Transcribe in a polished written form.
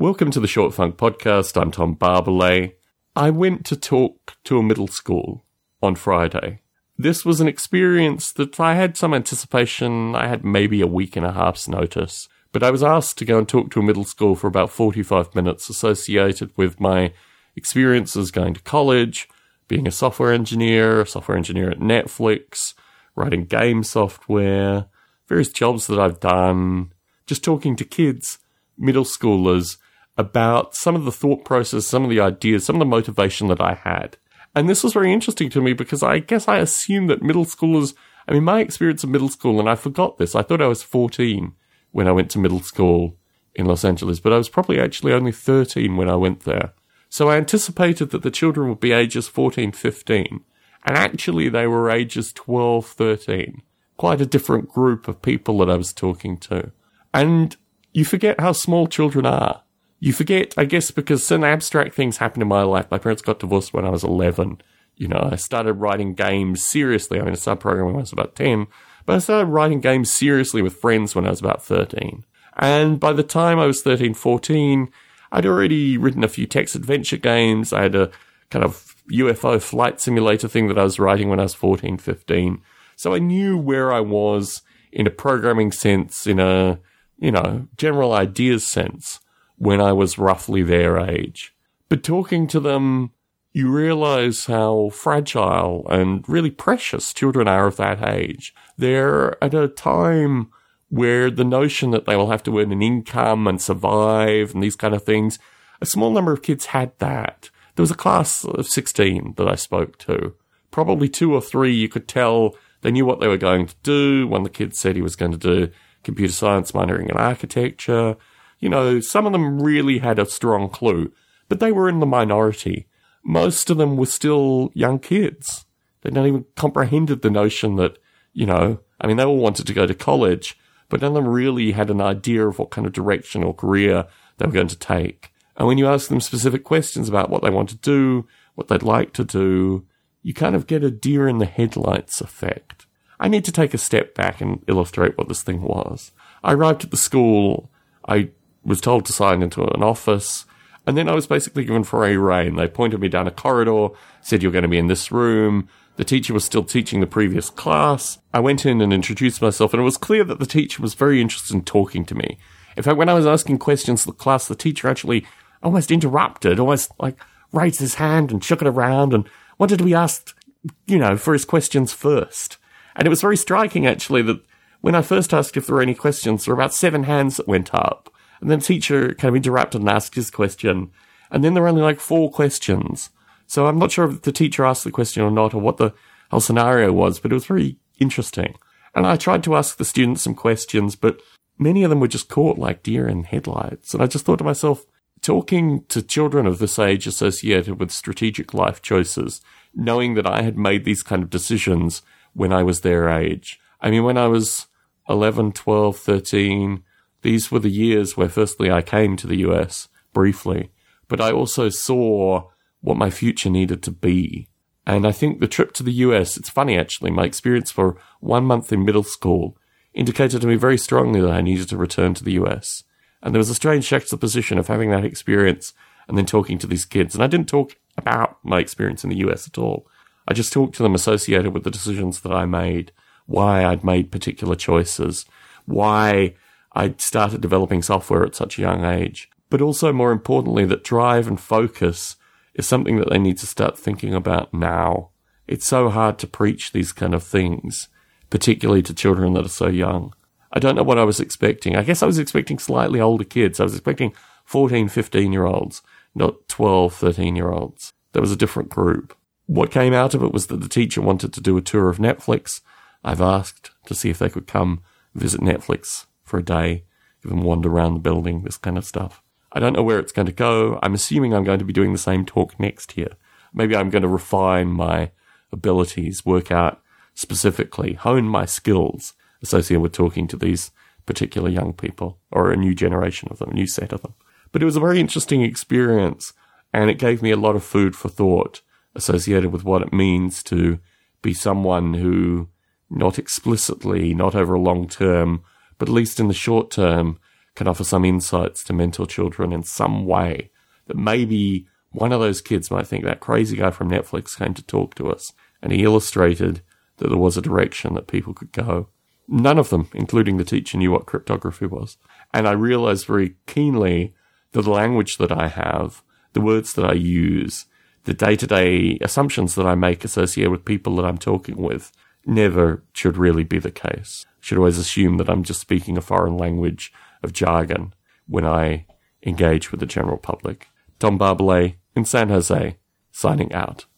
Welcome to the Short Funk Podcast. I'm Tom Barbalet. I went to talk to a middle school on Friday. This was an experience that I had some anticipation. I had maybe a week and a half's notice. But I was asked to go and talk to a middle school for about 45 minutes associated with my experiences going to college, being a software engineer at Netflix, writing game software, various jobs that I've done, just talking to kids, middle schoolers, about some of the thought process, some of the ideas, some of the motivation that I had. And this was very interesting to me because I guess I assumed that middle schoolers, I mean, my experience of middle school, and I forgot this, I thought I was 14 when I went to middle school in Los Angeles, but I was probably actually only 13 when I went there. So I anticipated that the children would be ages 14, 15, and actually they were ages 12, 13. Quite a different group of people that I was talking to. And you forget how small children are. You forget, I guess, because some abstract things happened in my life. My parents got divorced when I was 11. You know, I started writing games seriously. I mean, I started programming when I was about 10. But I started writing games seriously with friends when I was about 13. And by the time I was 13, 14, I'd already written a few text adventure games. I had a kind of UFO flight simulator thing that I was writing when I was 14, 15. So I knew where I was in a programming sense, in a, you know, general ideas sense when I was roughly their age. But talking to them, you realize how fragile and really precious children are of that age. They're at a time where the notion that they will have to earn an income and survive and these kind of things, a small number of kids had that. There was a class of 16 that I spoke to. Probably two or three, you could tell they knew what they were going to do. One of the kids said he was going to do computer science, minoring in architecture. You know, some of them really had a strong clue, but they were in the minority. Most of them were still young kids. They not even comprehended the notion that, you know, I mean, they all wanted to go to college, but none of them really had an idea of what kind of direction or career they were going to take. And when you ask them specific questions about what they want to do, what they'd like to do, you kind of get a deer in the headlights effect. I need to take a step back and illustrate what this thing was. I arrived at the school. I was told to sign into an office, and then I was basically given foray rein. They pointed me down a corridor, said, "You're going to be in this room." The teacher was still teaching the previous class. I went in and introduced myself, and it was clear that the teacher was very interested in talking to me. In fact, when I was asking questions to the class, the teacher actually almost interrupted, almost like raised his hand and shook it around and wanted to be asked, you know, for his questions first. And it was very striking, actually, that when I first asked if there were any questions, there were about seven hands that went up. And then the teacher kind of interrupted and asked his question. And then there were only like four questions. So I'm not sure if the teacher asked the question or not, or what the whole scenario was, but it was very interesting. And I tried to ask the students some questions, but many of them were just caught like deer in headlights. And I just thought to myself, talking to children of this age associated with strategic life choices, knowing that I had made these kind of decisions when I was their age. I mean, when I was 11, 12, 13, these were the years where firstly I came to the US briefly, but I also saw what my future needed to be. And I think the trip to the US, it's funny actually, my experience for 1 month in middle school indicated to me very strongly that I needed to return to the US. And there was a strange juxtaposition of having that experience and then talking to these kids. And I didn't talk about my experience in the US at all. I just talked to them associated with the decisions that I made, why I'd made particular choices, why I'd started developing software at such a young age. But also, more importantly, that drive and focus is something that they need to start thinking about now. It's so hard to preach these kind of things, particularly to children that are so young. I don't know what I was expecting. I guess I was expecting slightly older kids. I was expecting 14, 15-year-olds, not 12, 13-year-olds. There was a different group. What came out of it was that the teacher wanted to do a tour of Netflix. I've asked to see if they could come visit Netflix for a day, give them a wander around the building, this kind of stuff. I don't know where it's going to go. I'm assuming I'm going to be doing the same talk next year. Maybe I'm going to refine my abilities, work out specifically, hone my skills associated with talking to these particular young people, or a new generation of them, a new set of them. But it was a very interesting experience, and it gave me a lot of food for thought associated with what it means to be someone who, not explicitly, not over a long term, but at least in the short term, can offer some insights to mentor children in some way, that maybe one of those kids might think that crazy guy from Netflix came to talk to us, and he illustrated that there was a direction that people could go. None of them, including the teacher, knew what cryptography was. And I realized very keenly that the language that I have, the words that I use, the day-to-day assumptions that I make associated with people that I'm talking with never should really be the case. I should always assume that I'm just speaking a foreign language of jargon when I engage with the general public. Tom Barbalet in San Jose, signing out.